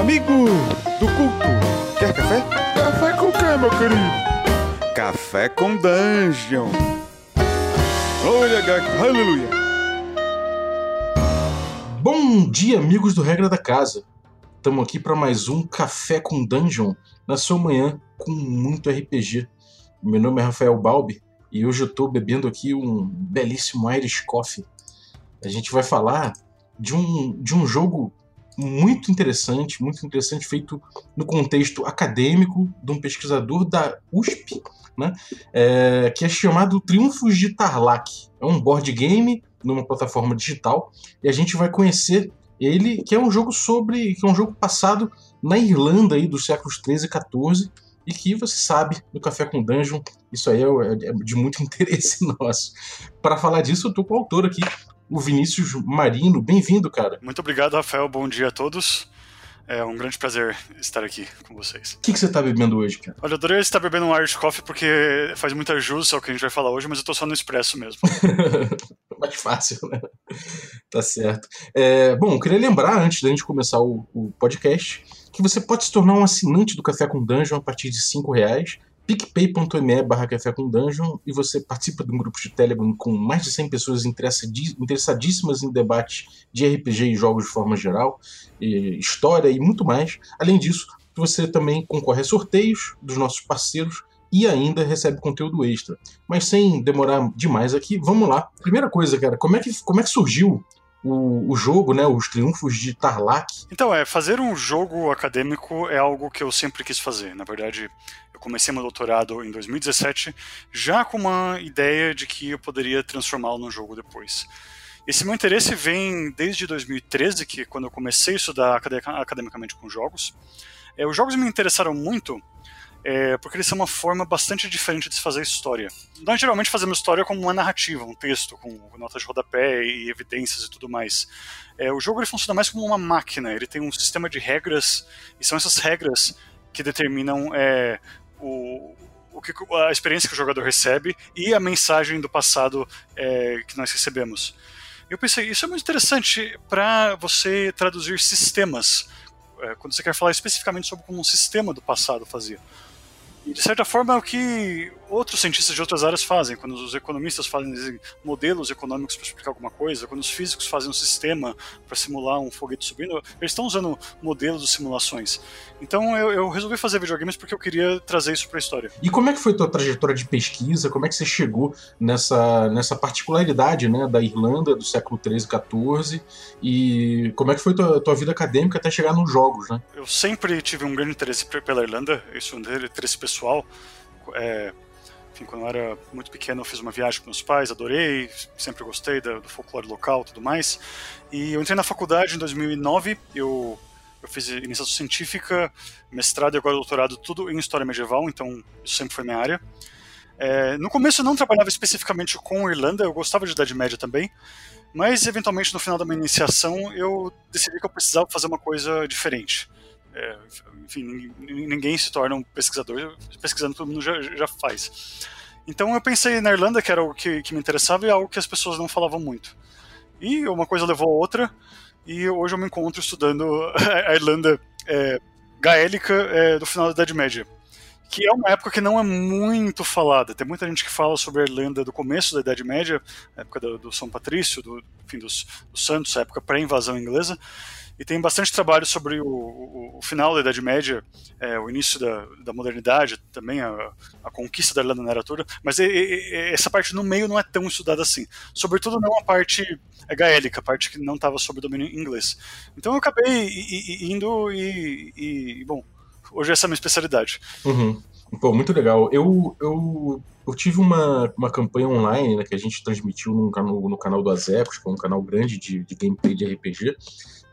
Amigo do culto, quer café? Café com quem, meu querido? Café com Dungeon. Olha, aleluia. Bom dia, amigos do Regra da Casa. Estamos aqui para mais um Café com Dungeon, na sua manhã com muito RPG. Meu nome é Rafael Balbi e hoje eu estou bebendo aqui um belíssimo Irish Coffee. A gente vai falar de um jogo muito interessante, feito no contexto acadêmico de um pesquisador da USP, né? Que é chamado Triunfos de Tarlac. É um board game numa plataforma digital e a gente vai conhecer ele, que é um jogo passado na Irlanda aí dos séculos 13 e 14 e que você sabe no Café com Dungeon, isso aí é de muito interesse nosso. Para falar disso, eu tô com o autor aqui, o Vinícius Marino. Bem-vindo, cara. Muito obrigado, Rafael. Bom dia a todos. É um grande prazer estar aqui com vocês. O que você tá bebendo hoje, cara? Olha, eu adorei estar bebendo um Irish Coffee porque faz muita jus ao que a gente vai falar hoje, mas eu tô só no expresso mesmo. Mais fácil, né? Tá certo. Bom, eu queria lembrar, antes da gente começar o podcast, que você pode se tornar um assinante do Café com Dungeon a partir de R$5, picpay.me/café com dungeon, e você participa de um grupo de Telegram com mais de 100 pessoas interessadíssimas em debate de RPG e jogos de forma geral, e história e muito mais. Além disso, você também concorre a sorteios dos nossos parceiros e ainda recebe conteúdo extra. Mas sem demorar demais aqui, vamos lá. Primeira coisa, cara, como é que surgiu o jogo, né, os Triunfos de Tarlac? Então, fazer um jogo acadêmico é algo que eu sempre quis fazer. Na verdade, eu comecei meu doutorado em 2017, já com uma ideia de que eu poderia transformá-lo num jogo depois. Esse meu interesse vem desde 2013, que quando eu comecei a estudar academicamente com jogos. Os jogos me interessaram muito, porque eles são uma forma bastante diferente de se fazer história. Nós geralmente fazemos história como uma narrativa, um texto, com notas de rodapé e evidências e tudo mais. O jogo ele funciona mais como uma máquina, ele tem um sistema de regras, e são essas regras que determinam a experiência que o jogador recebe e a mensagem do passado que nós recebemos. Eu pensei, isso é muito interessante para você traduzir sistemas, quando você quer falar especificamente sobre como um sistema do passado fazia. E, de certa forma, é o que outros cientistas de outras áreas fazem. Quando os economistas fazem modelos econômicos para explicar alguma coisa, quando os físicos fazem um sistema para simular um foguete subindo, eles estão usando modelos e simulações. Então, eu resolvi fazer videogames porque eu queria trazer isso para a história. E como é que foi a tua trajetória de pesquisa? Como é que você chegou nessa particularidade, né, da Irlanda do século 13 e 14? E como é que foi a tua vida acadêmica até chegar nos jogos, né? Eu sempre tive um grande interesse pela Irlanda. Isso é um interesse pessoal. Enfim, quando eu era muito pequeno eu fiz uma viagem com meus pais, adorei, sempre gostei do folclore local e tudo mais, e eu entrei na faculdade em 2009, eu fiz iniciação científica, mestrado e agora doutorado, tudo em história medieval, então isso sempre foi minha área. No começo eu não trabalhava especificamente com Irlanda, eu gostava de Idade Média também, mas eventualmente no final da minha iniciação eu decidi que eu precisava fazer uma coisa diferente. Enfim, ninguém se torna um pesquisador, pesquisando todo mundo já faz. Então eu pensei na Irlanda, que era algo que me interessava e algo que as pessoas não falavam muito. E uma coisa levou a outra, e hoje eu me encontro estudando a Irlanda gaélica do final da Idade Média, que é uma época que não é muito falada. Tem muita gente que fala sobre a Irlanda do começo da Idade Média, a época do São Patrício, enfim, dos Santos, a época pré-invasão inglesa. E tem bastante trabalho sobre o final da Idade Média, o início da modernidade, também a conquista da Irlanda na era toda, mas essa parte no meio não é tão estudada assim. Sobretudo não a parte gaélica, a parte que não estava sob domínio inglês. Então eu acabei indo bom, hoje essa é a minha especialidade. Uhum. Pô, muito legal. Eu tive uma campanha online, né, que a gente transmitiu no canal do Azep, que é um canal grande de gameplay de RPG,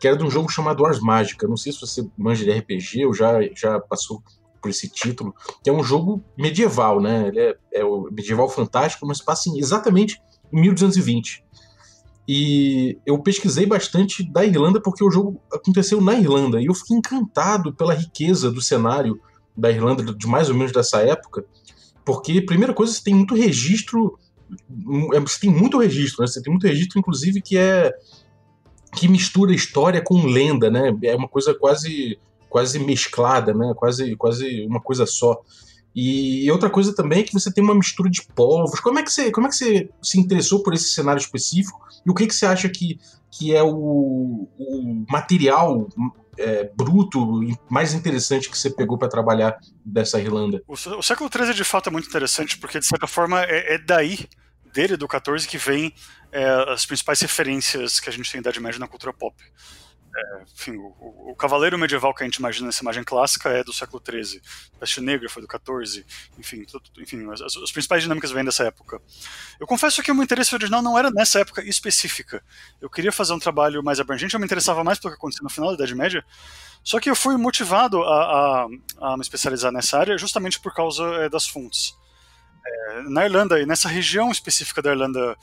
que era de um jogo chamado Ars Magica. Não sei se você manja de RPG ou já passou por esse título, que é um jogo medieval, né? Ele é o medieval fantástico, mas passa exatamente em 1220. E eu pesquisei bastante da Irlanda porque o jogo aconteceu na Irlanda e eu fiquei encantado pela riqueza do cenário da Irlanda, de mais ou menos dessa época, porque, primeira coisa, você tem muito registro, né? Você tem muito registro, inclusive, que mistura história com lenda, né? É uma coisa quase quase mesclada, né? Quase uma coisa só. E outra coisa também é que você tem uma mistura de povos. Como é que você se interessou por esse cenário específico? E o que você acha que é o material bruto e mais interessante que você pegou para trabalhar dessa Irlanda? O século XIII de fato é muito interessante, porque de certa forma é daí, dele, do XIV, que vem as principais referências que a gente tem na Idade Média na cultura pop. Enfim, o cavaleiro medieval que a gente imagina nessa imagem clássica é do século XIII, Peste Negra foi do XIV, enfim, as principais dinâmicas vêm dessa época. Eu confesso que o meu interesse original não era nessa época específica, eu queria fazer um trabalho mais abrangente, eu me interessava mais pelo que acontecia no final da Idade Média, só que eu fui motivado a me especializar nessa área justamente por causa das fontes. Na Irlanda e nessa região específica da Irlanda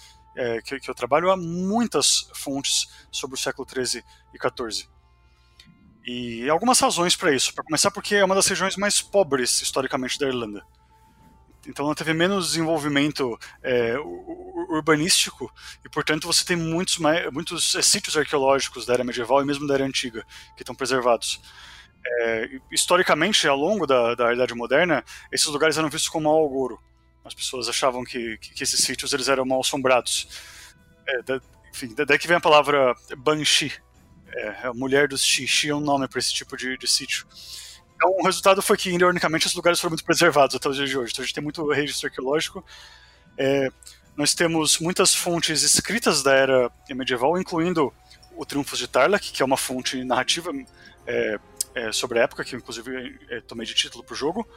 que eu trabalho, há muitas fontes sobre o século XIII e XIV. E algumas razões para isso. Para começar, porque é uma das regiões mais pobres, historicamente, da Irlanda. Então ela teve menos desenvolvimento urbanístico, e portanto você tem muitos sítios arqueológicos da era medieval e mesmo da era antiga, que estão preservados. Historicamente, ao longo da Idade Moderna, esses lugares eram vistos como mau agouro. As pessoas achavam que esses sítios eles eram mal assombrados. Daí que vem a palavra Banshi, a mulher dos Xi. Xi é um nome para esse tipo de sítio. Então o resultado foi que, ironicamente, esses lugares foram muito preservados até o dia de hoje. Então a gente tem muito registro arqueológico. Nós temos muitas fontes escritas da era medieval, incluindo o Triunfos de Tarlac, que é uma fonte narrativa sobre a época, que inclusive tomei de título para o jogo.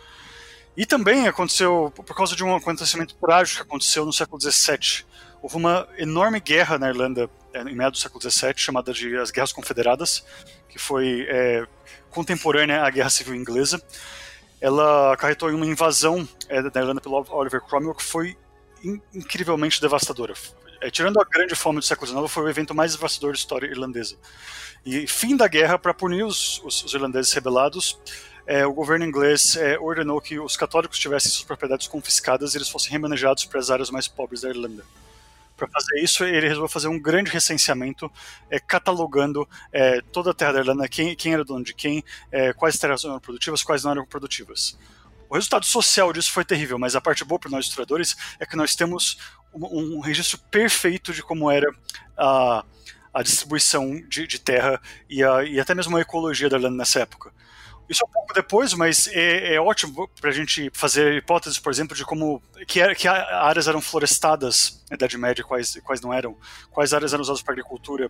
E também aconteceu, por causa de um acontecimento trágico que aconteceu no século XVII, houve uma enorme guerra na Irlanda em meados do século XVII, chamada de as Guerras Confederadas, que foi contemporânea à Guerra Civil Inglesa. Ela acarretou em uma invasão da Irlanda pelo Oliver Cromwell, que foi incrivelmente devastadora. Tirando a grande fome do século XIX, foi o evento mais devastador da história irlandesa. E fim da guerra, para punir os irlandeses rebelados, o governo inglês ordenou que os católicos tivessem suas propriedades confiscadas e eles fossem remanejados para as áreas mais pobres da Irlanda. Para fazer isso, ele resolveu fazer um grande recenseamento, catalogando toda a terra da Irlanda, quem era dono de quem, quais terras eram produtivas, quais não eram produtivas. O resultado social disso foi terrível, mas a parte boa para nós historiadores é que nós temos um registro perfeito de como era a distribuição de terra e até mesmo a ecologia da Irlanda nessa época. Isso é um pouco depois, mas é ótimo para a gente fazer hipóteses, por exemplo, de como que áreas eram florestadas na Idade Média, quais não eram, quais áreas eram usadas para agricultura,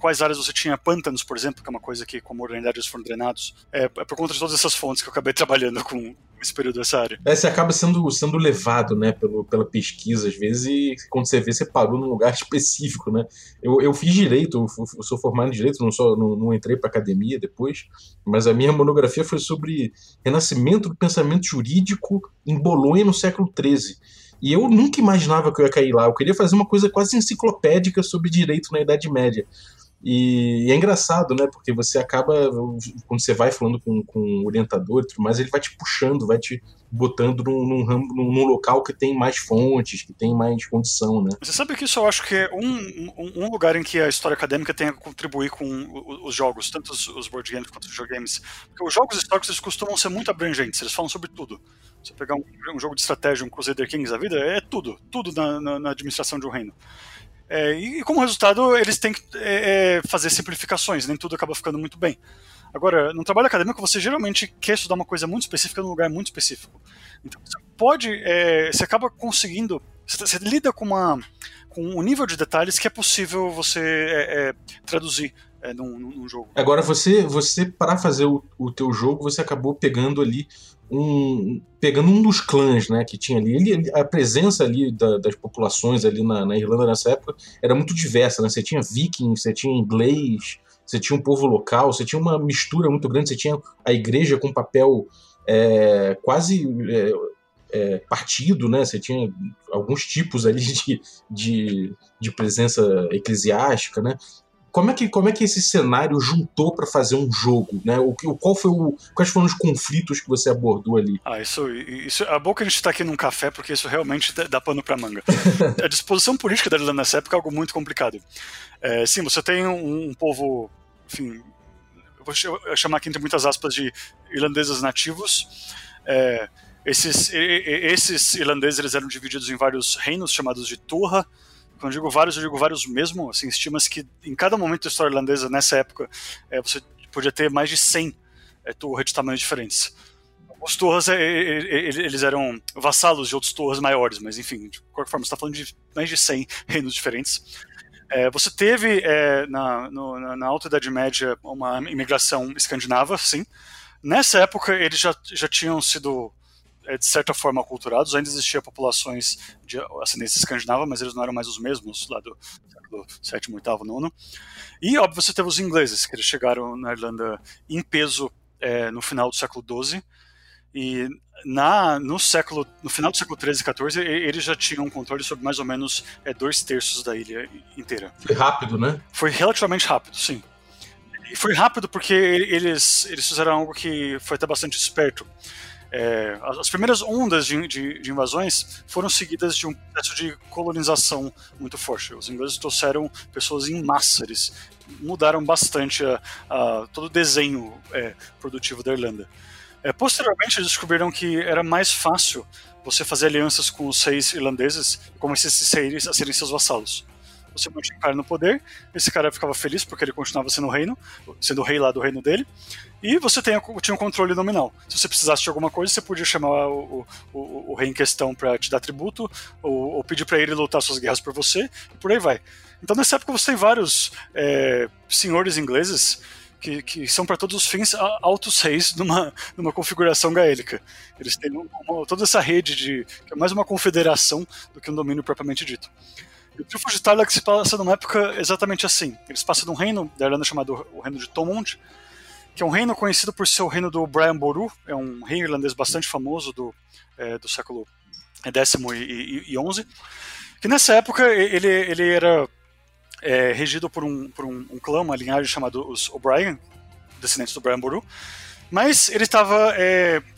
quais áreas você tinha pântanos, por exemplo, que é uma coisa que, como organidades, foram drenados. É por conta de todas essas fontes que eu acabei trabalhando com esse período dessa área. Você acaba sendo levado, né, pela pesquisa, às vezes, e quando você vê, você parou num lugar específico, né? Eu fiz direito, eu sou formado em direito, não entrei para academia depois, mas a minha monografia foi sobre renascimento do pensamento jurídico em Bolonha no século XIII. E eu nunca imaginava que eu ia cair lá, eu queria fazer uma coisa quase enciclopédica sobre direito na Idade Média. E é engraçado, né, porque você acaba, quando você vai falando com o orientador e tudo mais, ele vai te puxando, vai te botando num local que tem mais fontes, que tem mais condição, né. Você sabe que isso eu acho que é um lugar em que a história acadêmica tem a contribuir com os jogos, tanto os board games quanto os videogames, porque os jogos históricos eles costumam ser muito abrangentes, eles falam sobre tudo. Se você pegar um jogo de estratégia, um Crusader Kings da vida, é tudo na administração de um reino. E como resultado eles têm que fazer simplificações, nem tudo acaba ficando muito bem. Agora, no trabalho acadêmico você geralmente quer estudar uma coisa muito específica num lugar muito específico. Então você você acaba conseguindo, você lida com um nível de detalhes que é possível você traduzir num jogo. Agora você para fazer o teu jogo, você acabou pegando ali pegando um dos clãs, né, que tinha ali. A presença ali das populações ali na Irlanda nessa época era muito diversa, né? Você tinha vikings, você tinha inglês, você tinha um povo local, você tinha uma mistura muito grande, você tinha a igreja com papel quase partido, né? Você tinha alguns tipos ali de presença eclesiástica, né? Como é que esse cenário juntou para fazer um jogo, né? Quais foram os conflitos que você abordou ali? Isso é bom que a gente está aqui num café, porque isso realmente dá pano para manga. A disposição política da Irlanda nessa época é algo muito complicado. Sim, você tem um povo, enfim, chamar aqui entre muitas aspas de irlandeses nativos. Esses irlandeses eles eram divididos em vários reinos chamados de Tuatha. Quando eu digo vários mesmo, assim, estima-se que em cada momento da história irlandesa, nessa época, você podia ter mais de 100 Tuatha de tamanhos diferentes. Os Tuathas, eles eram vassalos de outros Tuathas maiores, mas enfim, de qualquer forma, você está falando de mais de 100 reinos diferentes. Você teve, na Alta Idade Média, uma imigração escandinava, sim. Nessa época, eles já tinham sido, de certa forma, aculturados. Ainda existiam populações de ascendência escandinava, mas eles não eram mais os mesmos, lá do século VII, VIII, IX. E, óbvio, você teve os ingleses, que eles chegaram na Irlanda em peso no final do século XII, e no final do século XIII e XIV, eles já tinham controle sobre mais ou menos 2/3 da ilha inteira. Foi rápido, né? Foi relativamente rápido, sim. E foi rápido porque eles fizeram algo que foi até bastante esperto. As primeiras ondas de invasões foram seguidas de um processo de colonização muito forte. Os ingleses trouxeram pessoas em massa, eles mudaram bastante todo o desenho produtivo da Irlanda. Posteriormente, eles descobriram que era mais fácil você fazer alianças com os reis irlandeses e começar a serem seus vassalos. Você mantinha o cara no poder, esse cara ficava feliz porque ele continuava sendo rei lá do reino dele, e você tinha um controle nominal. Se você precisasse de alguma coisa, você podia chamar o rei em questão para te dar tributo, ou pedir para ele lutar suas guerras por você, e por aí vai. Então, nessa época, você tem vários senhores ingleses que são, para todos os fins, altos reis numa configuração gaélica. Eles têm toda essa rede que é mais uma confederação do que um domínio propriamente dito. E o Triunfo de Tarlac se passa numa época exatamente assim. Eles passam de um reino da Irlanda chamado o Reino de Thomond, que é um reino conhecido por ser o reino do Brian Boru, é um rei irlandês bastante famoso do século X e XI, que nessa época ele era regido por um clã, uma linhagem chamada os O'Brien, descendentes do Brian Boru, mas ele estava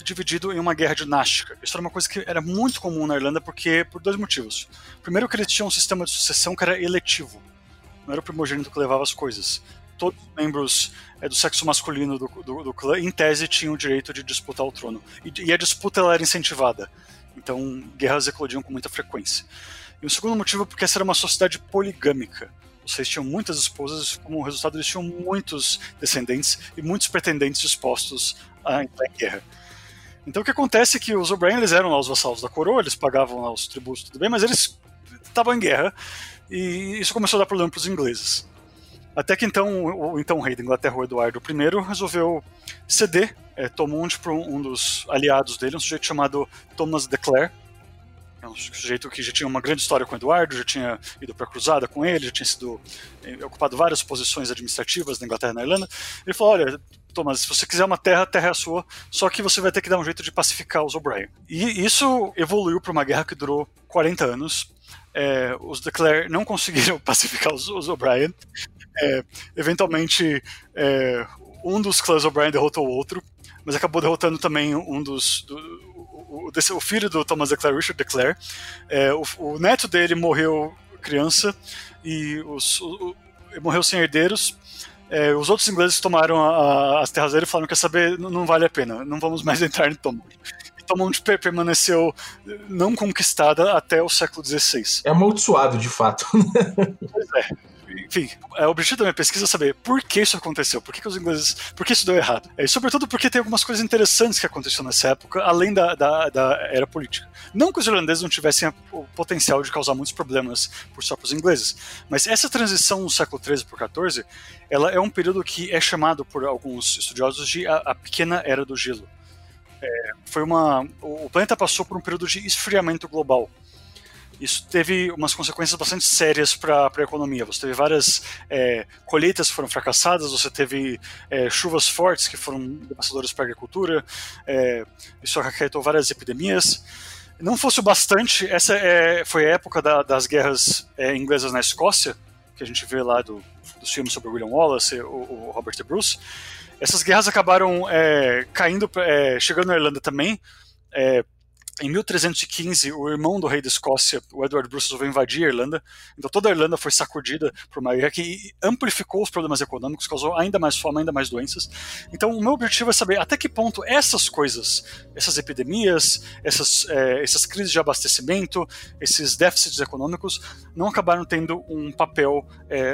dividido em uma guerra dinástica. Isso era uma coisa que era muito comum na Irlanda por dois motivos. Primeiro, que eles tinham um sistema de sucessão que era eletivo, não era o primogênito que levava as coisas. Todos os membros do sexo masculino do clã, em tese, tinham o direito de disputar o trono, e a disputa ela era incentivada, então guerras eclodiam com muita frequência. E o segundo motivo é porque essa era uma sociedade poligâmica. Vocês tinham muitas esposas, como resultado eles tinham muitos descendentes e muitos pretendentes dispostos a entrar em guerra. Então o que acontece é que os O'Brien, eles eram lá os vassalos da coroa, eles pagavam lá os tributos, tudo bem, mas eles estavam em guerra, e isso começou a dar problema para os ingleses. Até que então o rei da Inglaterra, o Eduardo I, resolveu ceder Thomond para um dos aliados dele, um sujeito chamado Thomas de Clare. É um sujeito que já tinha uma grande história com o Eduardo, já tinha ido para a cruzada com ele, já tinha sido ocupado várias posições administrativas na Inglaterra e na Irlanda. Ele falou: olha, Thomas, se você quiser uma terra, a terra é a sua, só que você vai ter que dar um jeito de pacificar os O'Brien. E isso evoluiu para uma guerra que durou 40 anos. Os de Clare não conseguiram pacificar os O'Brien. Eventualmente, um dos clãs O'Brien derrotou o outro, mas acabou derrotando também um dos... O filho do Thomas de Clare, Richard De Clare, o neto dele morreu criança e morreu sem herdeiros. Os outros ingleses tomaram as terras dele e falaram: quer saber, não vale a pena, não vamos mais entrar em Thomond. E Thomond permaneceu não conquistada até o século XVI. É amaldiçoado, de fato. Pois é. Enfim, o objetivo da minha pesquisa é saber por que isso aconteceu, por que os ingleses, por que isso deu errado. E sobretudo porque tem algumas coisas interessantes que aconteceram nessa época, além da era política. Não que os irlandeses não tivessem o potencial de causar muitos problemas por só para os ingleses, mas essa transição do século XIII para o XIV, ela é um período que é chamado por alguns estudiosos de a Pequena Era do Gelo. O planeta passou por um período de esfriamento global. Isso teve umas consequências bastante sérias para a economia. Você teve várias colheitas que foram fracassadas, você teve chuvas fortes que foram devastadoras para a agricultura, isso acarretou várias epidemias. Não fosse o bastante, essa foi a época das guerras inglesas na Escócia, que a gente vê lá dos filmes sobre William Wallace e o Robert E. Bruce. Essas guerras acabaram chegando na Irlanda também, Em 1315, o irmão do rei da Escócia, o Edward Bruce, resolveu invadir a Irlanda. Então toda a Irlanda foi sacudida por uma guerra que amplificou os problemas econômicos, causou ainda mais fome, ainda mais doenças. Então o meu objetivo é saber até que ponto essas coisas, essas epidemias, essas crises de abastecimento, esses déficits econômicos, não acabaram tendo um papel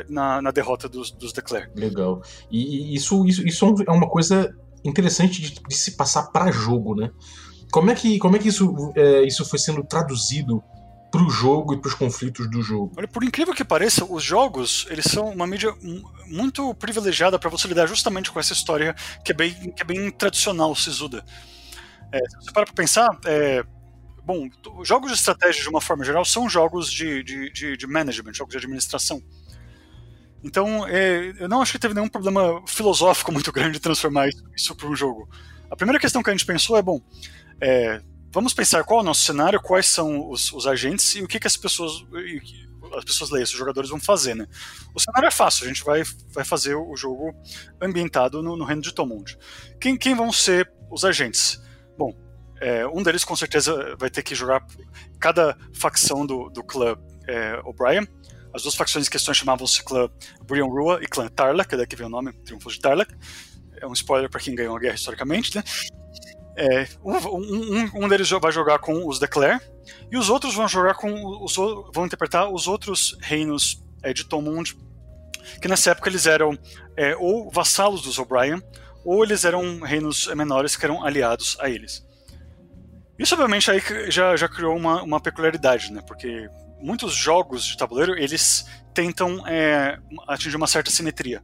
na derrota dos De Clare. Legal. E isso é uma coisa interessante de se passar para jogo, né? Como é que isso foi sendo traduzido para o jogo e para os conflitos do jogo? Olha, por incrível que pareça, os jogos, eles são uma mídia muito privilegiada para você lidar justamente com essa história que é bem tradicional, sisuda. Se você parar para pensar, bom, jogos de estratégia, de uma forma geral, são jogos de management, jogos de administração. Então, eu não acho que teve nenhum problema filosófico muito grande transformar isso para um jogo. A primeira questão que a gente pensou é, bom, vamos pensar qual é o nosso cenário, quais são os agentes e o que as pessoas leiam, os jogadores vão fazer, né? O cenário é fácil, a gente vai fazer o jogo ambientado no reino de Thomond. Quem vão ser os agentes? Bom, um deles com certeza vai ter que jogar cada facção do clã O'Brien. As duas facções em questão chamavam-se clã Brian Rua e clã Tarlac, que daí vem o nome, Triunfos de Tarlac. É um spoiler para quem ganhou a guerra historicamente, né? Um deles vai jogar com os De Clare e os outros vão jogar vão interpretar os outros reinos de Thomond, que nessa época eles eram ou vassalos dos O'Brien ou eles eram reinos menores que eram aliados a eles. Isso obviamente aí já criou uma peculiaridade, né? Porque muitos jogos de tabuleiro eles tentam atingir uma certa simetria.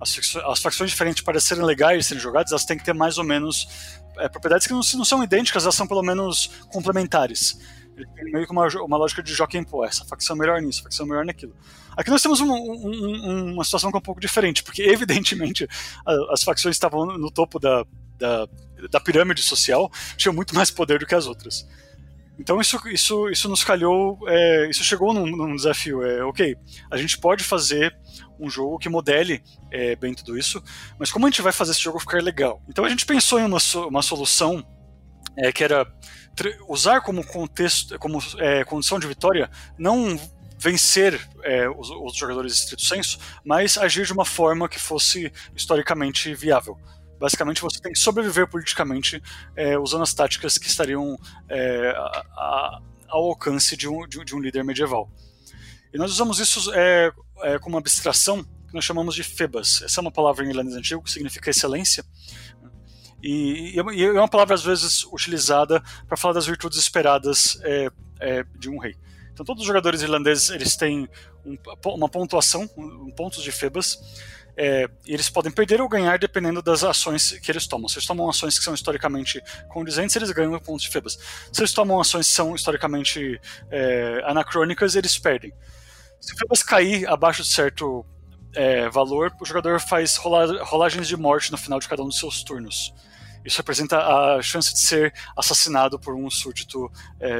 As facções diferentes, para serem legais e serem jogadas, elas têm que ter mais ou menos propriedades que não são idênticas, elas são pelo menos complementares. Tem meio que uma lógica de jockey and poor. Essa facção é melhor nisso, a facção é melhor naquilo. Aqui nós temos uma situação que é um pouco diferente, porque evidentemente as facções estavam no topo da pirâmide social, tinham muito mais poder do que as outras. Então isso nos calhou, isso chegou num desafio. Ok, a gente pode fazer um jogo que modele bem tudo isso, mas como a gente vai fazer esse jogo ficar legal? Então a gente pensou em uma solução que era usar como contexto, como condição de vitória, não vencer os jogadores stricto sensu, mas agir de uma forma que fosse historicamente viável. Basicamente, você tem que sobreviver politicamente usando as táticas que estariam ao alcance de um líder medieval. E nós usamos isso como uma abstração que nós chamamos de Febas. Essa é uma palavra em irlandês antigo que significa excelência. E é uma palavra, às vezes, utilizada para falar das virtudes esperadas de um rei. Então, todos os jogadores irlandeses eles têm uma pontuação, pontos de Febas. E eles podem perder ou ganhar dependendo das ações que eles tomam. Se eles tomam ações que são historicamente condizentes, eles ganham pontos de Febas. Se eles tomam ações que são historicamente anacrônicas, eles perdem. Se o Febas cair abaixo de certo valor, o jogador faz rolagens de morte no final de cada um dos seus turnos. Isso representa a chance de ser assassinado por um súdito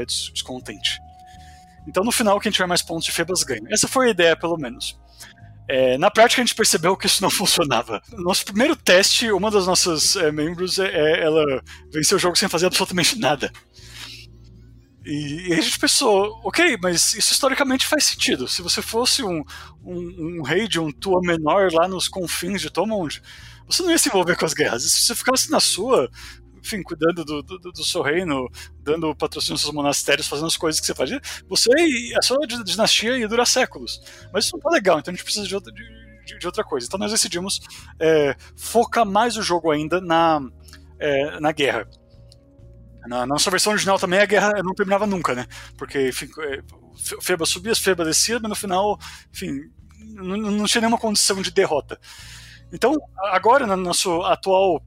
descontente. Então no final, quem tiver mais pontos de Febas ganha. Essa foi a ideia, pelo menos. Na prática, a gente percebeu que isso não funcionava. No nosso primeiro teste, uma das nossas membros, ela venceu o jogo sem fazer absolutamente nada. E a gente pensou, ok, mas isso historicamente faz sentido. Se você fosse um rei de um Tua menor lá nos confins de Thomond, você não ia se envolver com as guerras. Se você ficasse na sua, enfim, cuidando do seu reino, dando patrocínio aos seus monastérios, fazendo as coisas que você fazia, você e a sua dinastia ia durar séculos. Mas isso não tá legal, então a gente precisa de outra coisa. Então nós decidimos focar mais o jogo ainda na guerra. Na nossa versão original também a guerra não terminava nunca, né? Porque, enfim, Feba subia, Feba descia, mas no final, enfim, não tinha nenhuma condição de derrota. Então, agora, no nosso atual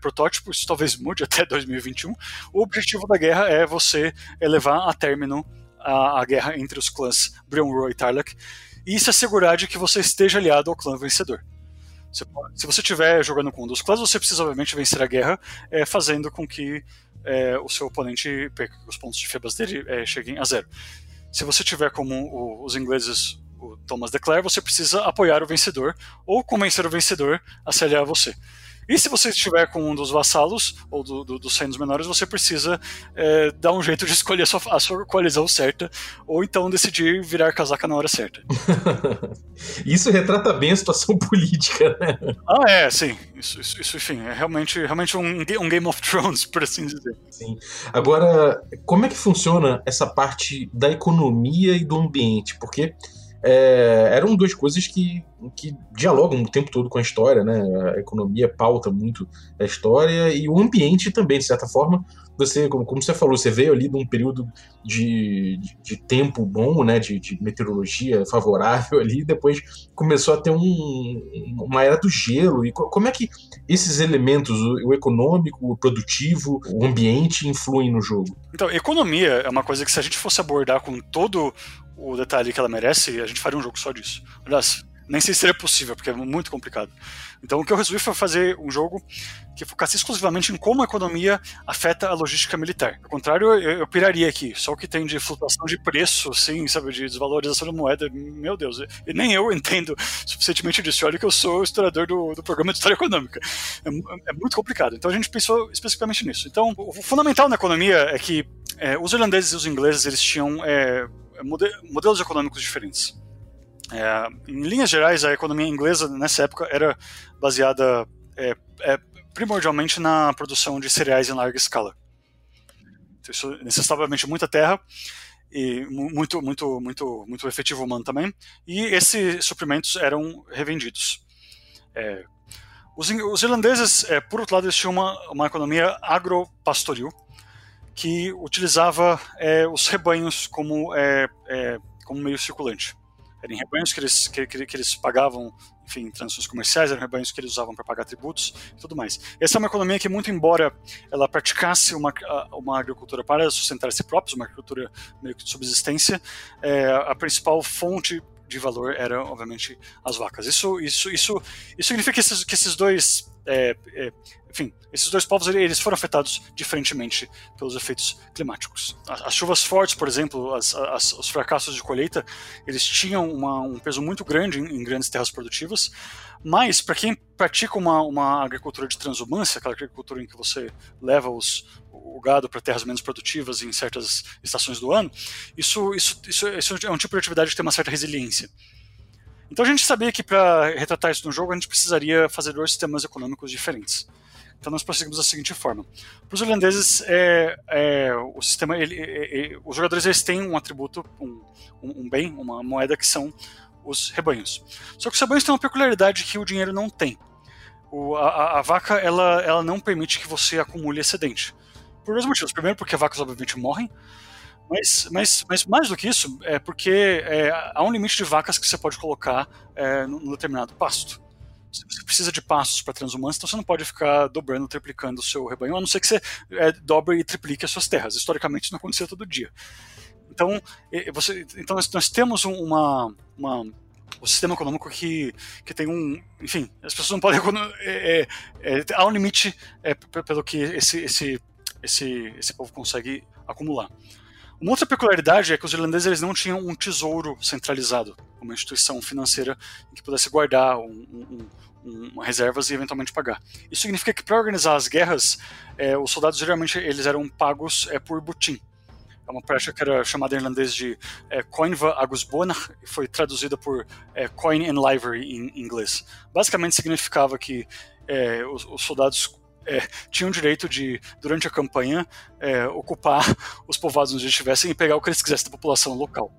protótipo, isso talvez mude até 2021, o objetivo da guerra é você levar a término a guerra entre os clãs Brian Roy e Tarlac e se assegurar de que você esteja aliado ao clã vencedor. Se você estiver jogando com um dos clãs, você precisa, obviamente, vencer a guerra, fazendo com que o seu oponente perca, que os pontos de Febas dele cheguem a zero. Se você tiver como os ingleses, o Thomas de Clare, você precisa apoiar o vencedor ou convencer o vencedor a se aliar a você. E se você estiver com um dos vassalos ou dos reinos menores, você precisa dar um jeito de escolher a sua coalizão certa, ou então decidir virar casaca na hora certa. Isso retrata bem a situação política, né? Ah, é, sim. Isso enfim, é realmente um Game of Thrones, por assim dizer. Sim. Agora, como é que funciona essa parte da economia e do ambiente? Porque eram duas coisas que dialogam o tempo todo com a história, né? A economia pauta muito a história e o ambiente também, de certa forma. Você, como você falou, você veio ali de um período de tempo bom, né? De meteorologia favorável ali, depois começou a ter uma era do gelo. E como é que esses elementos, o econômico, o produtivo, o ambiente, influem no jogo? Então, economia é uma coisa que, se a gente fosse abordar com todo o detalhe que ela merece, a gente faria um jogo só disso. Aliás, nem sei se seria possível, porque é muito complicado. Então o que eu resolvi foi fazer um jogo que focasse exclusivamente em como a economia afeta a logística militar. Ao contrário, eu piraria aqui. Só o que tem de flutuação de preço, sim, sabe, de desvalorização da moeda, meu Deus. E nem eu entendo suficientemente disso. Olha que eu sou historiador do programa de História Econômica. É muito complicado. Então a gente pensou especificamente nisso. Então o fundamental na economia é que os irlandeses e os ingleses, eles tinham modelos econômicos diferentes. Em linhas gerais, a economia inglesa nessa época era baseada primordialmente na produção de cereais em larga escala. Então, isso necessitava muita terra e muito efetivo humano também, e esses suprimentos eram revendidos. Os irlandeses, por outro lado, eles tinham uma economia agropastoril que utilizava os rebanhos como meio circulante. Eram rebanhos que eles pagavam, enfim, em transações comerciais, eram rebanhos que eles usavam para pagar tributos e tudo mais. Essa é uma economia que, muito embora ela praticasse uma agricultura para sustentar si próprios, uma agricultura meio que de subsistência, a principal fonte de valor era, obviamente, as vacas. Isso significa que esses dois... enfim, esses dois povos, eles foram afetados diferentemente pelos efeitos climáticos. As chuvas fortes, por exemplo, os fracassos de colheita, eles tinham um peso muito grande em grandes terras produtivas, mas para quem pratica uma agricultura de transhumância, aquela agricultura em que você leva o gado para terras menos produtivas em certas estações do ano, isso é um tipo de atividade que tem uma certa resiliência. Então a gente sabia que, para retratar isso no jogo, a gente precisaria fazer dois sistemas econômicos diferentes. Então nós prosseguimos da seguinte forma. Para os irlandeses, o sistema, os jogadores, eles têm um atributo, um bem, uma moeda, que são os rebanhos. Só que os rebanhos têm uma peculiaridade que o dinheiro não tem. A vaca, ela não permite que você acumule excedente. Por dois motivos. Primeiro, porque vacas obviamente morrem. Mas mais do que isso, é porque há um limite de vacas que você pode colocar num determinado pasto. Você precisa de pastos para transhumância, então você não pode ficar dobrando, triplicando o seu rebanho, a não ser que você dobre e triplique as suas terras. Historicamente, isso não acontecia todo dia. Então, nós temos um sistema econômico que tem um... Enfim, as pessoas não podem... há um limite pelo que esse povo consegue acumular. Uma outra peculiaridade é que os irlandeses, eles não tinham um tesouro centralizado, uma instituição financeira em que pudesse guardar reservas e eventualmente pagar. Isso significa que, para organizar as guerras, os soldados geralmente eles eram pagos por butim. É uma prática que era chamada em irlandês de Coinva agus Bonach, e foi traduzida por Coin and Livery em inglês. Basicamente significava que os soldados tinham o direito de, durante a campanha, ocupar os povoados onde eles estivessem e pegar o que eles quisessem da população local.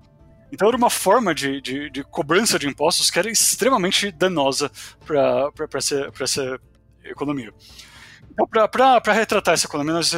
Então era uma forma de cobrança de impostos que era extremamente danosa para essa economia. Então, para retratar essa economia, nós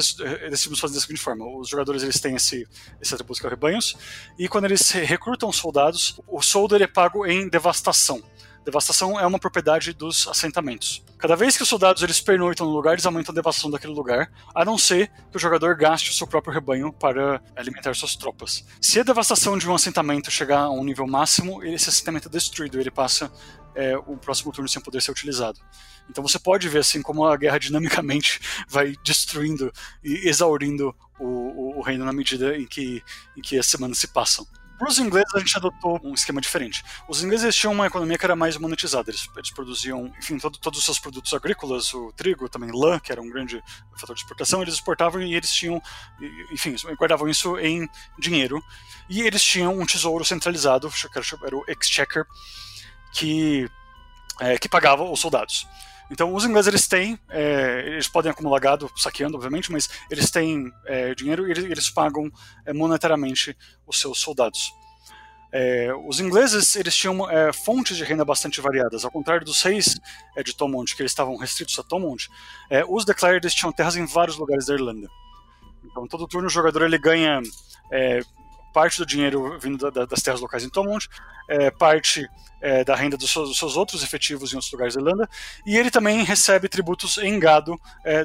decidimos fazer da seguinte forma. Os jogadores, eles têm esse atributo que é o rebanhos, e quando eles recrutam soldados, o soldo ele é pago em devastação. Devastação é uma propriedade dos assentamentos. Cada vez que os soldados eles pernoitam no lugar, eles aumentam a devastação daquele lugar, a não ser que o jogador gaste o seu próprio rebanho para alimentar suas tropas. Se a devastação de um assentamento chegar a um nível máximo, esse assentamento é destruído e ele passa o próximo turno sem poder ser utilizado. Então você pode ver assim como a guerra dinamicamente vai destruindo e exaurindo o reino na medida em que as semanas se passam. Para os ingleses, a gente adotou um esquema diferente. Os ingleses tinham uma economia que era mais monetizada. Eles produziam, enfim, todos os seus produtos agrícolas, o trigo, também lã, que era um grande fator de exportação, eles exportavam e eles tinham, enfim, guardavam isso em dinheiro. E eles tinham um tesouro centralizado, que era o Exchequer, que pagava os soldados. Então, os ingleses, eles têm, eles podem acumular gado, saqueando, obviamente, mas eles têm dinheiro e eles pagam monetariamente os seus soldados. Os ingleses, eles tinham fontes de renda bastante variadas. Ao contrário dos reis de Thomond, que eles estavam restritos a Thomond, os de Clare, eles tinham terras em vários lugares da Irlanda. Então, todo turno, o jogador, ele ganha parte do dinheiro vindo das terras locais em Thomond, parte da renda dos seus outros efetivos em outros lugares da Irlanda, e ele também recebe tributos em gado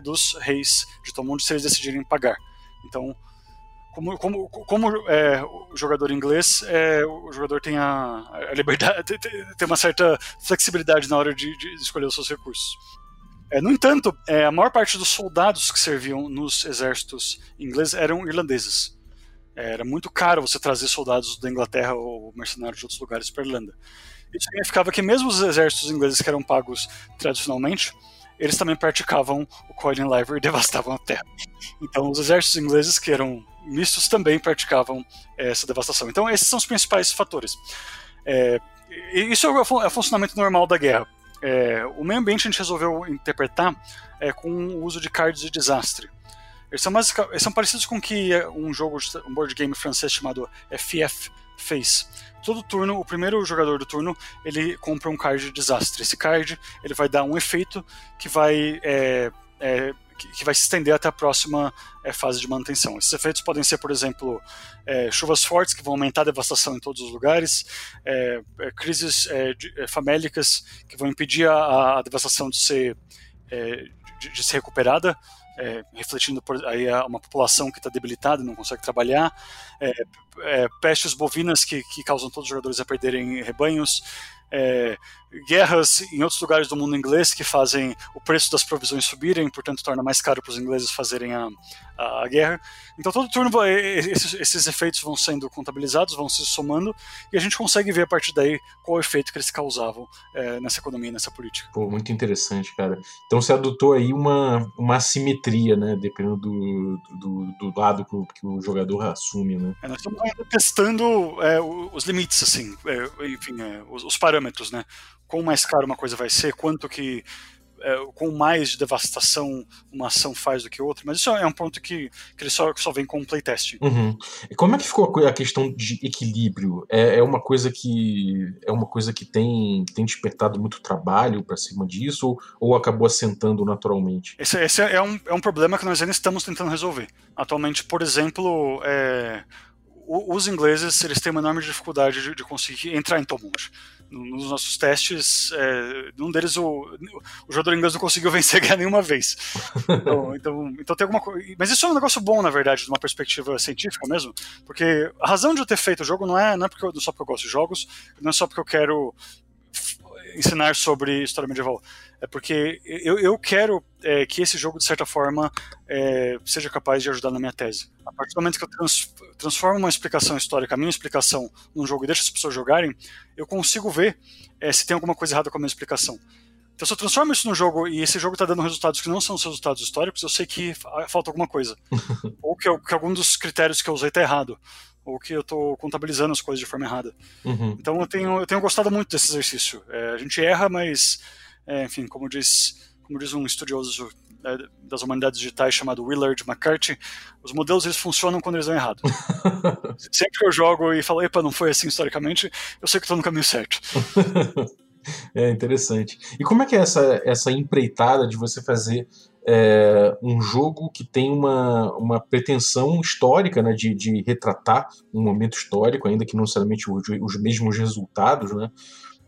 dos reis de Thomond, se eles decidirem pagar. Então, como o jogador inglês, o jogador tem a liberdade, tem uma certa flexibilidade na hora de escolher os seus recursos. No entanto, a maior parte dos soldados que serviam nos exércitos ingleses eram irlandeses. Era muito caro você trazer soldados da Inglaterra ou mercenários de outros lugares para a Irlanda. Isso significava que mesmo os exércitos ingleses que eram pagos tradicionalmente, eles também praticavam o coin and liver e devastavam a terra. Então os exércitos ingleses que eram mistos também praticavam essa devastação. Então esses são os principais fatores. Isso é o funcionamento normal da guerra. O meio ambiente a gente resolveu interpretar com o uso de cards de desastre. Eles são parecidos com o que um board game francês chamado FF fez. Todo turno, o primeiro jogador do turno, ele compra um card de desastre. Esse card, ele vai dar um efeito que vai se estender até a próxima fase de manutenção. Esses efeitos podem ser, por exemplo, chuvas fortes que vão aumentar a devastação em todos os lugares, crises famélicas que vão impedir a devastação de ser recuperada, refletindo aí uma população que está debilitada e não consegue trabalhar, pestes bovinas que causam todos os jogadores a perderem rebanhos, guerras em outros lugares do mundo inglês que fazem o preço das provisões subirem, portanto torna mais caro para os ingleses fazerem a guerra. Então todo turno esses efeitos vão sendo contabilizados, vão se somando, e a gente consegue ver a partir daí qual efeito que eles causavam nessa economia, nessa política. Pô, muito interessante, cara. Então você adotou aí uma assimetria, né, dependendo do lado que o jogador assume, né? Nós estamos testando os limites, assim, enfim, os parâmetros, né? Quão mais caro uma coisa vai ser, quanto que com mais de devastação uma ação faz do que outra, mas isso é um ponto que ele só vem com playtesting. Uhum. E como é que ficou a questão de equilíbrio? É uma coisa que tem despertado muito trabalho para cima disso, ou acabou assentando naturalmente? Esse é um problema que nós ainda estamos tentando resolver. Atualmente, por exemplo, os ingleses, eles têm uma enorme dificuldade de conseguir entrar em Thomond. Nos nossos testes, num deles o jogador inglês não conseguiu vencer a guerra nenhuma vez. Então tem alguma coisa. Mas isso é um negócio bom, na verdade, de uma perspectiva científica mesmo, porque a razão de eu ter feito o jogo não é só porque eu gosto de jogos, não é só porque eu quero ensinar sobre história medieval. É porque eu quero que esse jogo, de certa forma, seja capaz de ajudar na minha tese. A partir do momento que eu transformo uma explicação histórica, a minha explicação, num jogo e deixo as pessoas jogarem, eu consigo ver se tem alguma coisa errada com a minha explicação. Então, se eu transformo isso num jogo e esse jogo está dando resultados que não são os resultados históricos, eu sei que falta alguma coisa. Ou que algum dos critérios que eu usei está errado. Ou que eu estou contabilizando as coisas de forma errada. Uhum. Então, eu tenho gostado muito desse exercício. A gente erra, mas... enfim, como diz um estudioso das humanidades digitais chamado Willard McCarty, os modelos, eles funcionam quando eles dão errado. Sempre que eu jogo e falo, epa, não foi assim historicamente, eu sei que estou no caminho certo. É interessante. E como é que é essa empreitada de você fazer um jogo que tem uma pretensão histórica, né, de retratar um momento histórico, ainda que não necessariamente os mesmos resultados, né?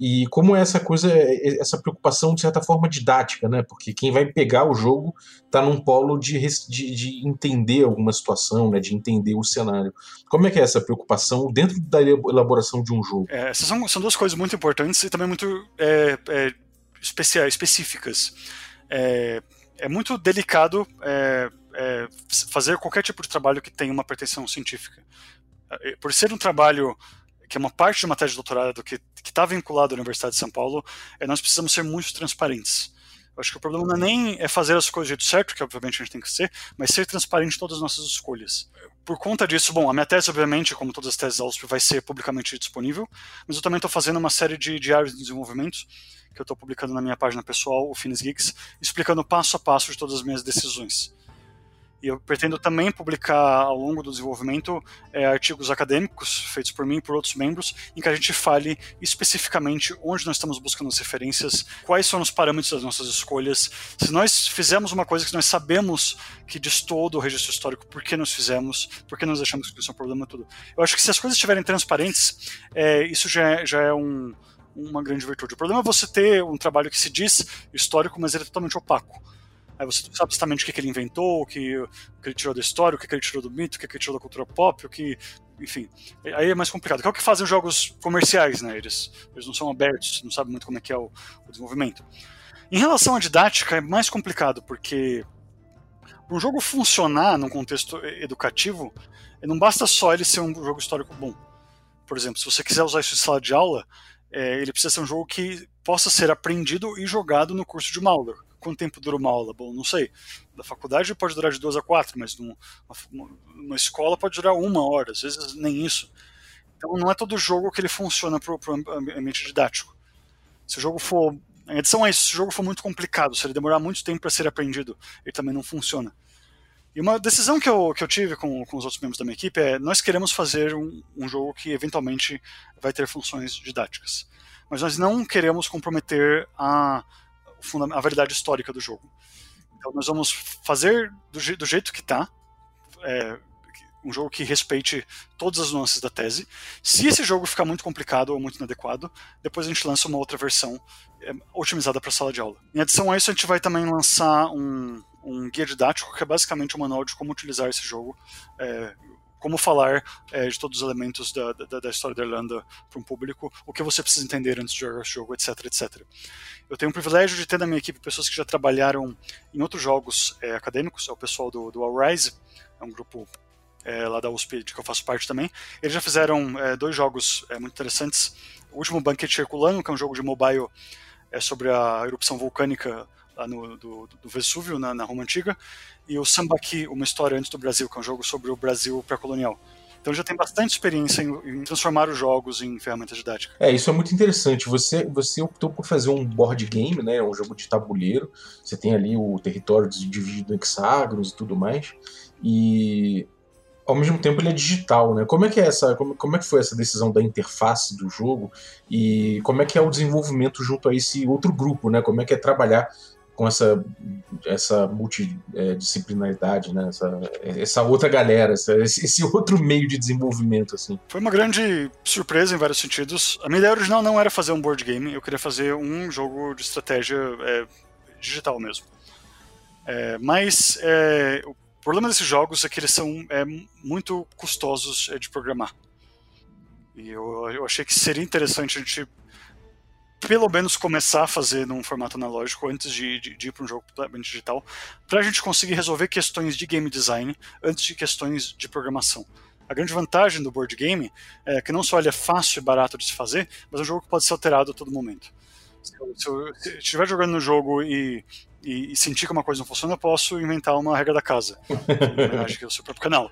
E como é essa preocupação, de certa forma, didática, né? Porque quem vai pegar o jogo está num polo de entender alguma situação, né? De entender o cenário. Como é que é essa preocupação dentro da elaboração de um jogo? Essas são duas coisas muito importantes e também muito específicas. É muito delicado fazer qualquer tipo de trabalho que tenha uma pretensão científica. por ser um trabalho que é uma parte de uma tese de doutorado que está vinculado à Universidade de São Paulo, nós precisamos ser muito transparentes. Eu acho que o problema não é nem fazer as coisas do jeito certo, que obviamente a gente tem que ser, mas ser transparente em todas as nossas escolhas. Por conta disso, bom, a minha tese, obviamente, como todas as teses da USP, vai ser publicamente disponível, mas eu também estou fazendo uma série de diários de desenvolvimento que eu estou publicando na minha página pessoal, o Finis Geeks, explicando passo a passo de todas as minhas decisões. E eu pretendo também publicar, ao longo do desenvolvimento, artigos acadêmicos feitos por mim e por outros membros, em que a gente fale especificamente onde nós estamos buscando as referências, quais são os parâmetros das nossas escolhas, se nós fizemos uma coisa que nós sabemos que destoa do registro histórico, por que nós fizemos, por que nós achamos que isso é um problema, tudo. Eu acho que se as coisas estiverem transparentes, isso já é uma grande virtude. O problema é você ter um trabalho que se diz histórico, mas ele é totalmente opaco. Aí você não sabe exatamente o que ele inventou, o que ele tirou da história, o que ele tirou do mito, o que ele tirou da cultura pop, o que... Enfim, aí é mais complicado. Que é o que fazem os jogos comerciais, né? Eles não são abertos, não sabem muito como é que é o desenvolvimento. Em relação à didática, é mais complicado, porque para um jogo funcionar num contexto educativo, não basta só ele ser um jogo histórico bom. Por exemplo, se você quiser usar isso em sala de aula, ele precisa ser um jogo que possa ser aprendido e jogado no curso de uma aula. Quanto tempo dura uma aula? Bom, não sei. Da faculdade pode durar de 2 a 4, mas numa escola pode durar 1 hora, às vezes nem isso. Então não é todo jogo que ele funciona para o ambiente didático. Se o jogo for... Em adição a isso, se o jogo for muito complicado, se ele demorar muito tempo para ser aprendido, ele também não funciona. E uma decisão que eu tive com os outros membros da minha equipe nós queremos fazer um jogo que eventualmente vai ter funções didáticas. Mas nós não queremos comprometer a verdade histórica do jogo. Então nós vamos fazer do jeito que está, um jogo que respeite todas as nuances da tese. Se esse jogo ficar muito complicado ou muito inadequado, depois a gente lança uma outra versão otimizada para sala de aula. Em adição a isso, a gente vai também lançar um guia didático, que é basicamente um manual de como utilizar esse jogo, como falar de todos os elementos da história da Irlanda para um público, o que você precisa entender antes de jogar esse jogo, etc, etc. Eu tenho o privilégio de ter na minha equipe pessoas que já trabalharam em outros jogos acadêmicos, é o pessoal do All Rise, é um grupo lá da USP de que eu faço parte também. Eles já fizeram 2 jogos muito interessantes. O último, Banquete Herculano, que é um jogo de mobile sobre a erupção vulcânica lá do Vesúvio, na Roma Antiga, e o Sambaqui, uma história antes do Brasil, que é um jogo sobre o Brasil pré-colonial. Então já tem bastante experiência em transformar os jogos em ferramentas didáticas. Isso é muito interessante. Você optou por fazer um board game, né, um jogo de tabuleiro. Você tem ali o território dividido em hexágonos e tudo mais, e ao mesmo tempo ele é digital, né? Como é que foi essa decisão da interface do jogo e como é que é o desenvolvimento junto a esse outro grupo, né? Como é que é trabalhar com essa multidisciplinaridade, né? Essa outra galera, esse outro meio de desenvolvimento, assim. Foi uma grande surpresa em vários sentidos. A minha ideia original não era fazer um board game, eu queria fazer um jogo de estratégia digital mesmo. Mas o problema desses jogos é que eles são muito custosos de programar. E eu achei que seria interessante a gente pelo menos começar a fazer num formato analógico antes de ir para um jogo totalmente digital, para a gente conseguir resolver questões de game design antes de questões de programação. A grande vantagem do board game é que não só ele é fácil e barato de se fazer, mas é um jogo que pode ser alterado a todo momento. Se eu estiver jogando no jogo e sentir que uma coisa não funciona, eu posso inventar uma regra da casa, em homenagem ao seu próprio canal.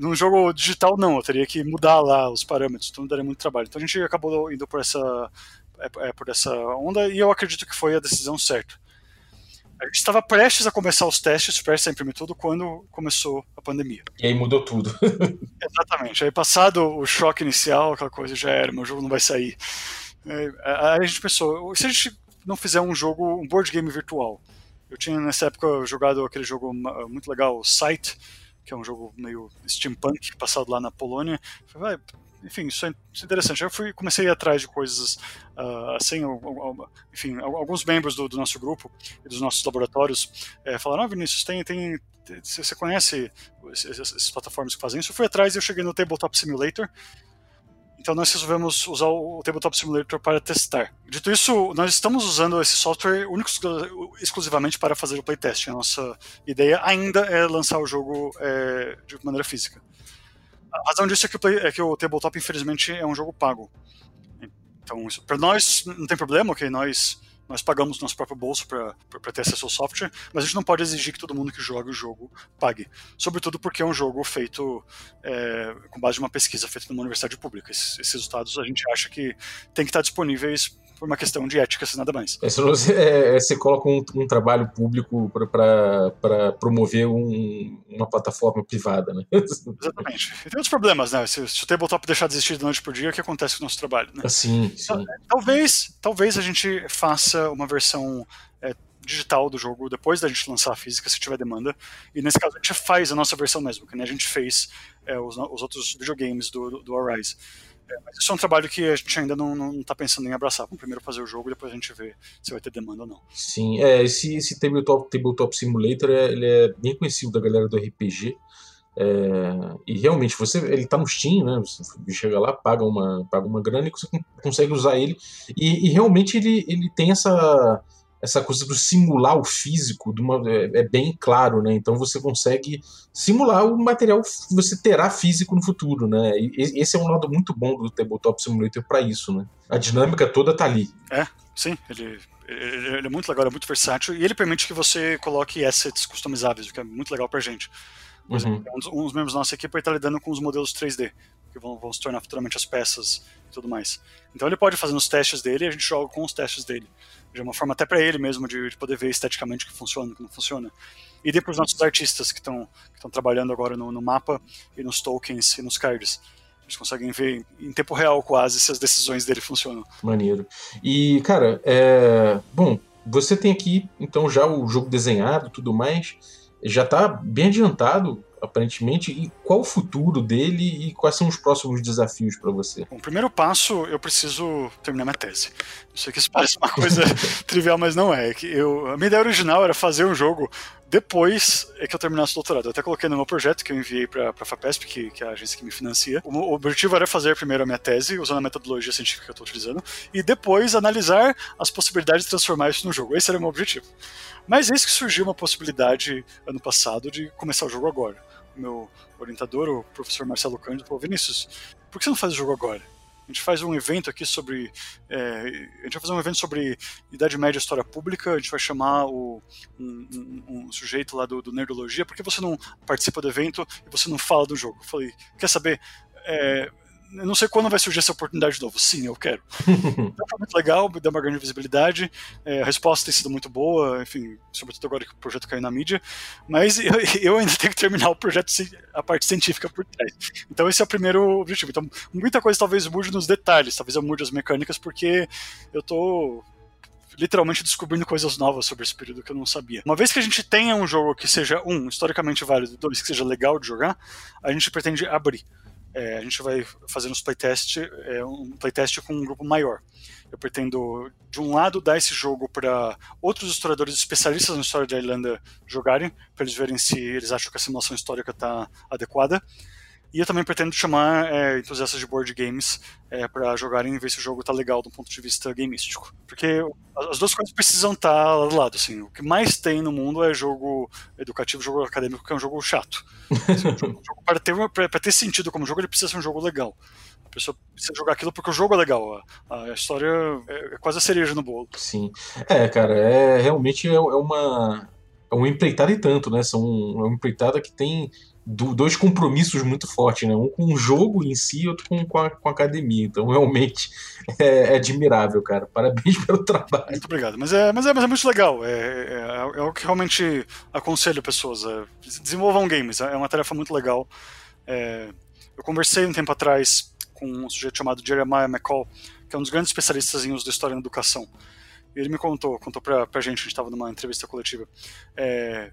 Num jogo digital, não, eu teria que mudar lá os parâmetros, então daria muito trabalho. Então a gente acabou indo por essa onda, e eu acredito que foi a decisão certa. A gente estava prestes a começar os testes, prestes a imprimir tudo, quando começou a pandemia. E aí mudou tudo. Exatamente. Aí passado o choque inicial, aquela coisa, já era, meu jogo não vai sair. Aí a gente pensou, se a gente não fizer um board game virtual? Eu tinha nessa época jogado aquele jogo muito legal, Sight, que é um jogo meio steampunk, passado lá na Polônia. Falei, enfim, isso é interessante. Eu comecei a ir atrás de coisas assim, enfim, alguns membros do nosso grupo e dos nossos laboratórios falaram, Vinícius, tem você conhece essas plataformas que fazem isso? Eu fui atrás e eu cheguei no Tabletop Simulator, Então nós resolvemos usar o Tabletop Simulator para testar. Dito isso, nós estamos usando esse software exclusivamente para fazer o playtest. A nossa ideia ainda é lançar o jogo de maneira física. A razão disso é que o Tabletop, infelizmente, é um jogo pago. Então, para nós, não tem problema, ok? Nós pagamos nosso próprio bolso para ter acesso ao software, mas a gente não pode exigir que todo mundo que joga o jogo pague. Sobretudo porque é um jogo feito com base em uma pesquisa feita numa universidade pública. Esses resultados a gente acha que tem que estar disponíveis por uma questão de ética, se nada mais. Você coloca um trabalho público para promover uma plataforma privada, né? Exatamente. E tem outros problemas, né? Se o Tabletop deixar de existir de noite por dia, o que acontece com o nosso trabalho, né? Sim. Talvez a gente faça uma versão digital do jogo depois da gente lançar a física, se tiver demanda, e nesse caso a gente faz a nossa versão mesmo, que nem a gente fez os outros videogames do All Rise. Mas isso é um trabalho que a gente ainda não está pensando em abraçar. Vamos primeiro fazer o jogo e depois a gente vê se vai ter demanda ou não. Sim, esse Tabletop Simulator ele é bem conhecido da galera do RPG. E realmente, ele está no Steam, né? Você chega lá, paga uma grana e você consegue usar ele. E realmente ele tem essa coisa do simular o físico é bem claro, né? Então você consegue simular o material que você terá físico no futuro, né? E esse é um lado muito bom do Tabletop Simulator para isso, né? A dinâmica toda tá ali. Sim, ele é muito legal, é muito versátil e ele permite que você coloque assets customizáveis, o que é muito legal pra gente. Por exemplo, uns membros da nossa equipe vai estar lidando com os modelos 3D, que vão se tornar futuramente as peças e tudo mais. Então ele pode fazer os testes dele e a gente joga com os testes dele. De uma forma até para ele mesmo, de poder ver esteticamente o que funciona, o que não funciona. E dê para os nossos artistas que estão trabalhando agora no mapa, e nos tokens, e nos cards. Eles conseguem ver em tempo real quase se as decisões dele funcionam. Maneiro. E, cara, bom, você tem aqui então já o jogo desenhado e tudo mais, já está bem adiantado, aparentemente. E qual o futuro dele e quais são os próximos desafios para você? Bom, o primeiro passo, eu preciso terminar minha tese. Eu sei que isso parece uma coisa trivial, mas não é. A minha ideia original era fazer um jogo depois que eu terminasse o doutorado. Eu até coloquei no meu projeto que eu enviei para a FAPESP, que é a agência que me financia. O objetivo era fazer primeiro a minha tese, usando a metodologia científica que eu estou utilizando, e depois analisar as possibilidades de transformar isso no jogo. Esse era o meu objetivo. Mas eis que surgiu uma possibilidade ano passado de começar o jogo agora. O meu orientador, o professor Marcelo Cândido, falou: Vinícius, por que você não faz o jogo agora? A gente faz um evento aqui sobre... a gente vai fazer um evento sobre Idade Média e História Pública, a gente vai chamar um sujeito lá do Nerdologia, por que você não participa do evento e você não fala do jogo? Eu falei, quer saber... eu não sei quando vai surgir essa oportunidade de novo. Sim, eu quero. Então foi muito legal, me deu uma grande visibilidade. A resposta tem sido muito boa, enfim, sobretudo agora que o projeto caiu na mídia. Mas eu ainda tenho que terminar o projeto, a parte científica por trás. Então esse é o primeiro objetivo. Então muita coisa talvez mude nos detalhes, talvez eu mude as mecânicas, porque eu tô literalmente descobrindo coisas novas sobre esse período que eu não sabia. Uma vez que a gente tenha um jogo que seja, historicamente válido, dois, que seja legal de jogar, a gente pretende abrir. A gente vai fazer um playtest com um grupo maior. Eu pretendo, de um lado, dar esse jogo para outros historiadores especialistas na história da Irlanda jogarem, para eles verem se eles acham que a simulação histórica está adequada. E eu também pretendo chamar entusiastas de board games para jogarem e ver se o jogo está legal do ponto de vista gameístico. Porque as duas coisas precisam estar lado a lado. Assim. O que mais tem no mundo é jogo educativo, jogo acadêmico, que é um jogo chato. Um jogo, para ter sentido como jogo, ele precisa ser um jogo legal. A pessoa precisa jogar aquilo porque o jogo é legal. A história é quase a cereja no bolo. Sim. Cara, realmente é uma empreitada e tanto, né? É uma empreitada que tem... dois compromissos muito fortes, né? Um com o jogo em si e outro com a academia. Então, realmente, é admirável, cara. Parabéns pelo trabalho. Muito obrigado. Mas é muito legal. É o que realmente aconselho pessoas. Desenvolvam games. É uma tarefa muito legal. Eu conversei um tempo atrás com um sujeito chamado Jeremiah McCall, que é um dos grandes especialistas em uso da história na educação. ele me contou pra gente, a gente estava numa entrevista coletiva,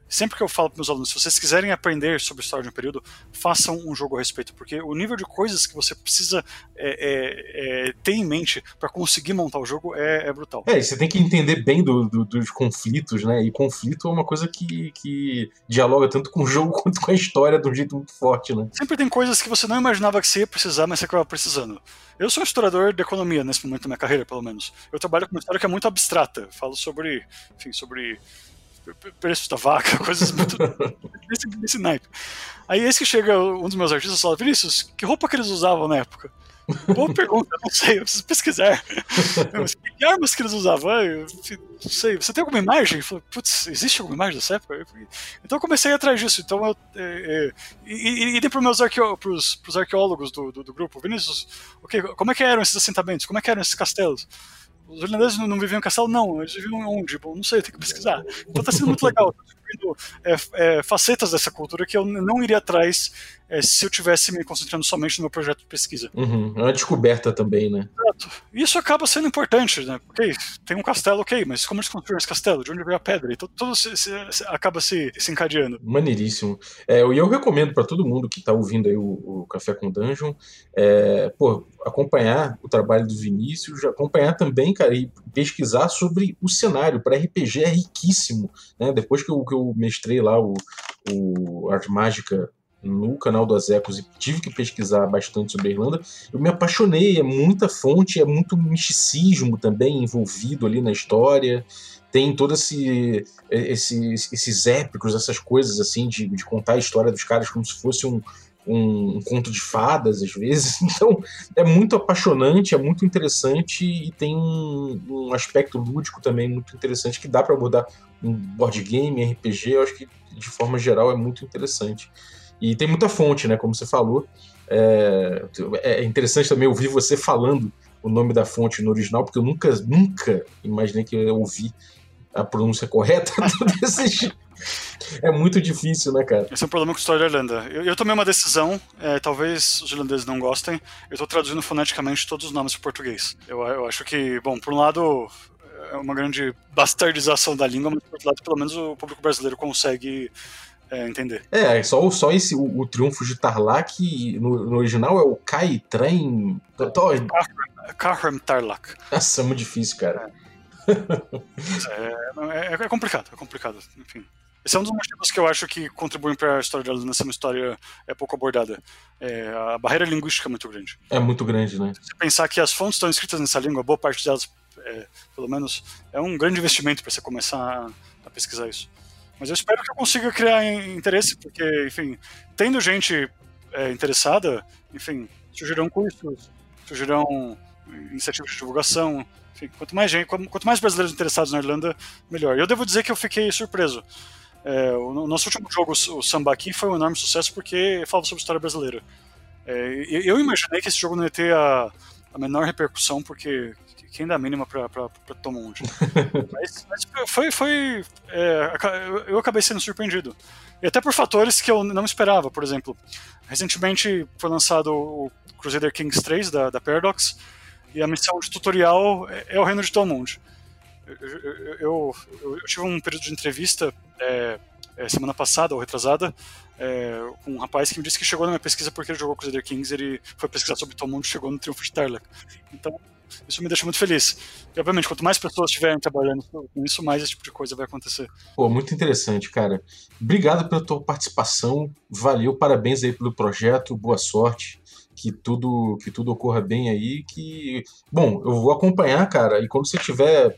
sempre que eu falo para meus alunos, se vocês quiserem aprender sobre história de um período, façam um jogo a respeito, porque o nível de coisas que você precisa ter em mente para conseguir montar o jogo é brutal. E você tem que entender bem dos conflitos, né? E conflito é uma coisa que dialoga tanto com o jogo quanto com a história de um jeito muito forte, né? Sempre tem coisas que você não imaginava que você ia precisar, mas você acaba precisando. Eu sou um historiador de economia nesse momento da minha carreira, pelo menos. Eu trabalho com uma história que é muito abstrata. Falo sobre, enfim, sobre preço da vaca, coisas muito desse naipe. Aí esse que chega, um dos meus artistas fala, Vinícius, que roupa que eles usavam na época? Boa pergunta, não sei, eu preciso pesquisar. Que armas que eles usavam? Eu não sei, você tem alguma imagem? Eu falei, putz, existe alguma imagem dessa época? Então eu comecei a ir atrás disso. Então eu dei para os arqueólogos do grupo, Vinícius, okay, como é que eram esses assentamentos? Como é que eram esses castelos? Os irlandeses não viviam em castelo, não. Eles viviam onde? Bom, não sei, tem que pesquisar. Então tá sendo muito legal. Tô descobrindo facetas dessa cultura que eu não iria atrás se eu tivesse me concentrando somente no meu projeto de pesquisa. É uma descoberta também, né? Exato. Isso acaba sendo importante, né? Porque tem um castelo, ok, mas como eles construíram esse castelo? De onde veio a pedra? Então tudo acaba se encadeando. Maneiríssimo. Eu recomendo para todo mundo que tá ouvindo aí o Café com Dungeon, acompanhar o trabalho do Vinícius, acompanhar também, cara, e pesquisar sobre o cenário para RPG é riquíssimo, né? Depois que eu mestrei lá o Ars Magica no canal do Azecos e tive que pesquisar bastante sobre a Irlanda, eu me apaixonei, é muita fonte, é muito misticismo também envolvido ali na história, tem todos esses épicos, essas coisas assim de contar a história dos caras como se fosse um conto de fadas, às vezes. Então, é muito apaixonante, é muito interessante e tem um aspecto lúdico também muito interessante que dá para abordar um board game, RPG, eu acho que, de forma geral, é muito interessante. E tem muita fonte, né, como você falou. É interessante também ouvir você falando o nome da fonte no original, porque eu nunca imaginei que eu ia ouvir a pronúncia correta desses. É muito difícil, né, cara? Esse é um problema com a história da Irlanda. Eu tomei uma decisão, talvez os irlandeses não gostem, eu tô traduzindo foneticamente todos os nomes para o português. Eu acho que, bom, por um lado é uma grande bastardização da língua, mas por outro lado, pelo menos o público brasileiro consegue entender. Só esse, o Triunfos de Tarlac, no original é o Caitren... Cahram Tarlac. Nossa, é muito difícil, cara. É complicado, enfim. Esse é um dos motivos que eu acho que contribuem para a história da Irlanda ser uma história pouco abordada. A barreira linguística é muito grande. É muito grande, né? Se você pensar que as fontes estão escritas nessa língua, boa parte delas, pelo menos, é um grande investimento para você começar a pesquisar isso. Mas eu espero que eu consiga criar interesse, porque, enfim, tendo gente interessada, enfim, surgirão cursos, surgirão iniciativas de divulgação. Enfim, quanto mais brasileiros interessados na Irlanda, melhor. E eu devo dizer que eu fiquei surpreso. O nosso último jogo, o Sambaqui, foi um enorme sucesso porque falava sobre história brasileira. Eu imaginei que esse jogo não ia ter a menor repercussão, porque quem dá a mínima pra Thomond? Mas foi... eu acabei sendo surpreendido. E até por fatores que eu não esperava, por exemplo. Recentemente foi lançado o Crusader Kings 3, da Paradox, e a missão de tutorial é o Reino de Thomond. Eu tive um período de entrevista semana passada, ou retrasada, com um rapaz que me disse que chegou na minha pesquisa porque ele jogou Crusader Kings, ele foi pesquisar sobre Thomond e chegou no Triunfo de Tarlac. Então, isso me deixa muito feliz. E, obviamente, quanto mais pessoas estiverem trabalhando com isso, mais esse tipo de coisa vai acontecer. Pô, muito interessante, cara. Obrigado pela tua participação, valeu, parabéns aí pelo projeto, boa sorte. Que tudo ocorra bem aí, que... Bom, eu vou acompanhar, cara, e quando você estiver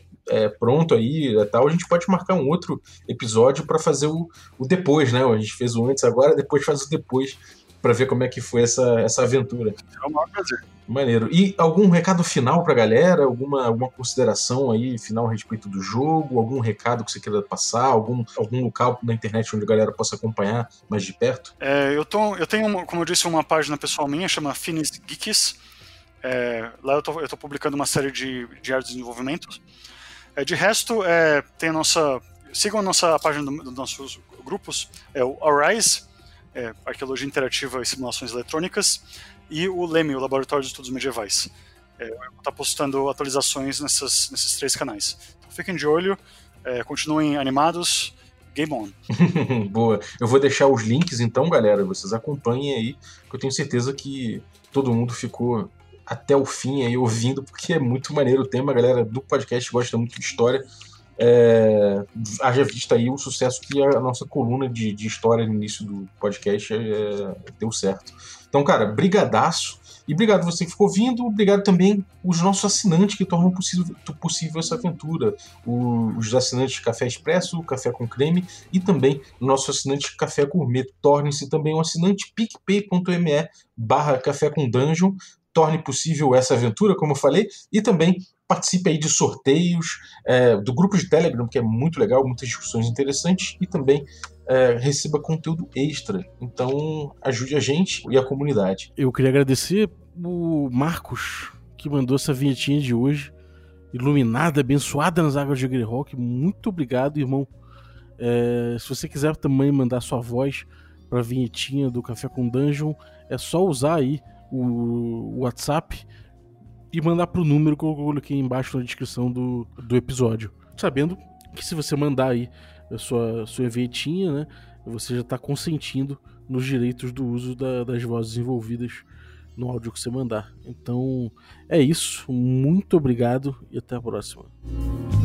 pronto aí, tal, a gente pode marcar um outro episódio para fazer o depois, né? A gente fez o antes agora, depois faz o depois, para ver como é que foi essa aventura. É um maior prazer. Maneiro. E algum recado final pra galera? Alguma consideração aí final a respeito do jogo? Algum recado que você queira passar? Algum local na internet onde a galera possa acompanhar mais de perto? Eu tenho, como eu disse, uma página pessoal minha, chama Finis Geeks. Lá eu tô publicando uma série de áreas de desenvolvimento. De resto, sigam a nossa página dos nossos grupos, o All Rise, Arqueologia Interativa e Simulações Eletrônicas, e o LEME, o Laboratório de Estudos Medievais. Eu vou estar postando atualizações nesses três canais. Então, fiquem de olho, continuem animados, game on. Boa, eu vou deixar os links então, galera, vocês acompanhem aí, que eu tenho certeza que todo mundo ficou até o fim aí ouvindo, porque é muito maneiro o tema, a galera do podcast gosta muito de história. Haja vista aí o sucesso que a nossa coluna de história no início do podcast deu certo. Então, cara, brigadaço. E obrigado você que ficou ouvindo. Obrigado também os nossos assinantes que tornam possível essa aventura. Os assinantes Café Expresso, Café com Creme e também o nosso assinante Café Gourmet. Torne-se também um assinante picpay.me/Café com Dungeon. Torne possível essa aventura, como eu falei, e também participe aí de sorteios, do grupo de Telegram, que é muito legal, muitas discussões interessantes, e também receba conteúdo extra. Então, ajude a gente e a comunidade. Eu queria agradecer o Marcos, que mandou essa vinhetinha de hoje, iluminada, abençoada nas águas de Greyhawk. Muito obrigado, irmão. Se você quiser também mandar sua voz para a vinhetinha do Café com Dungeon, é só usar aí o WhatsApp e mandar pro número que eu coloquei embaixo na descrição do episódio. Sabendo que se você mandar aí a sua vinhetinha, né, você já tá consentindo nos direitos do uso das vozes envolvidas no áudio que você mandar. Então é isso, muito obrigado e até a próxima.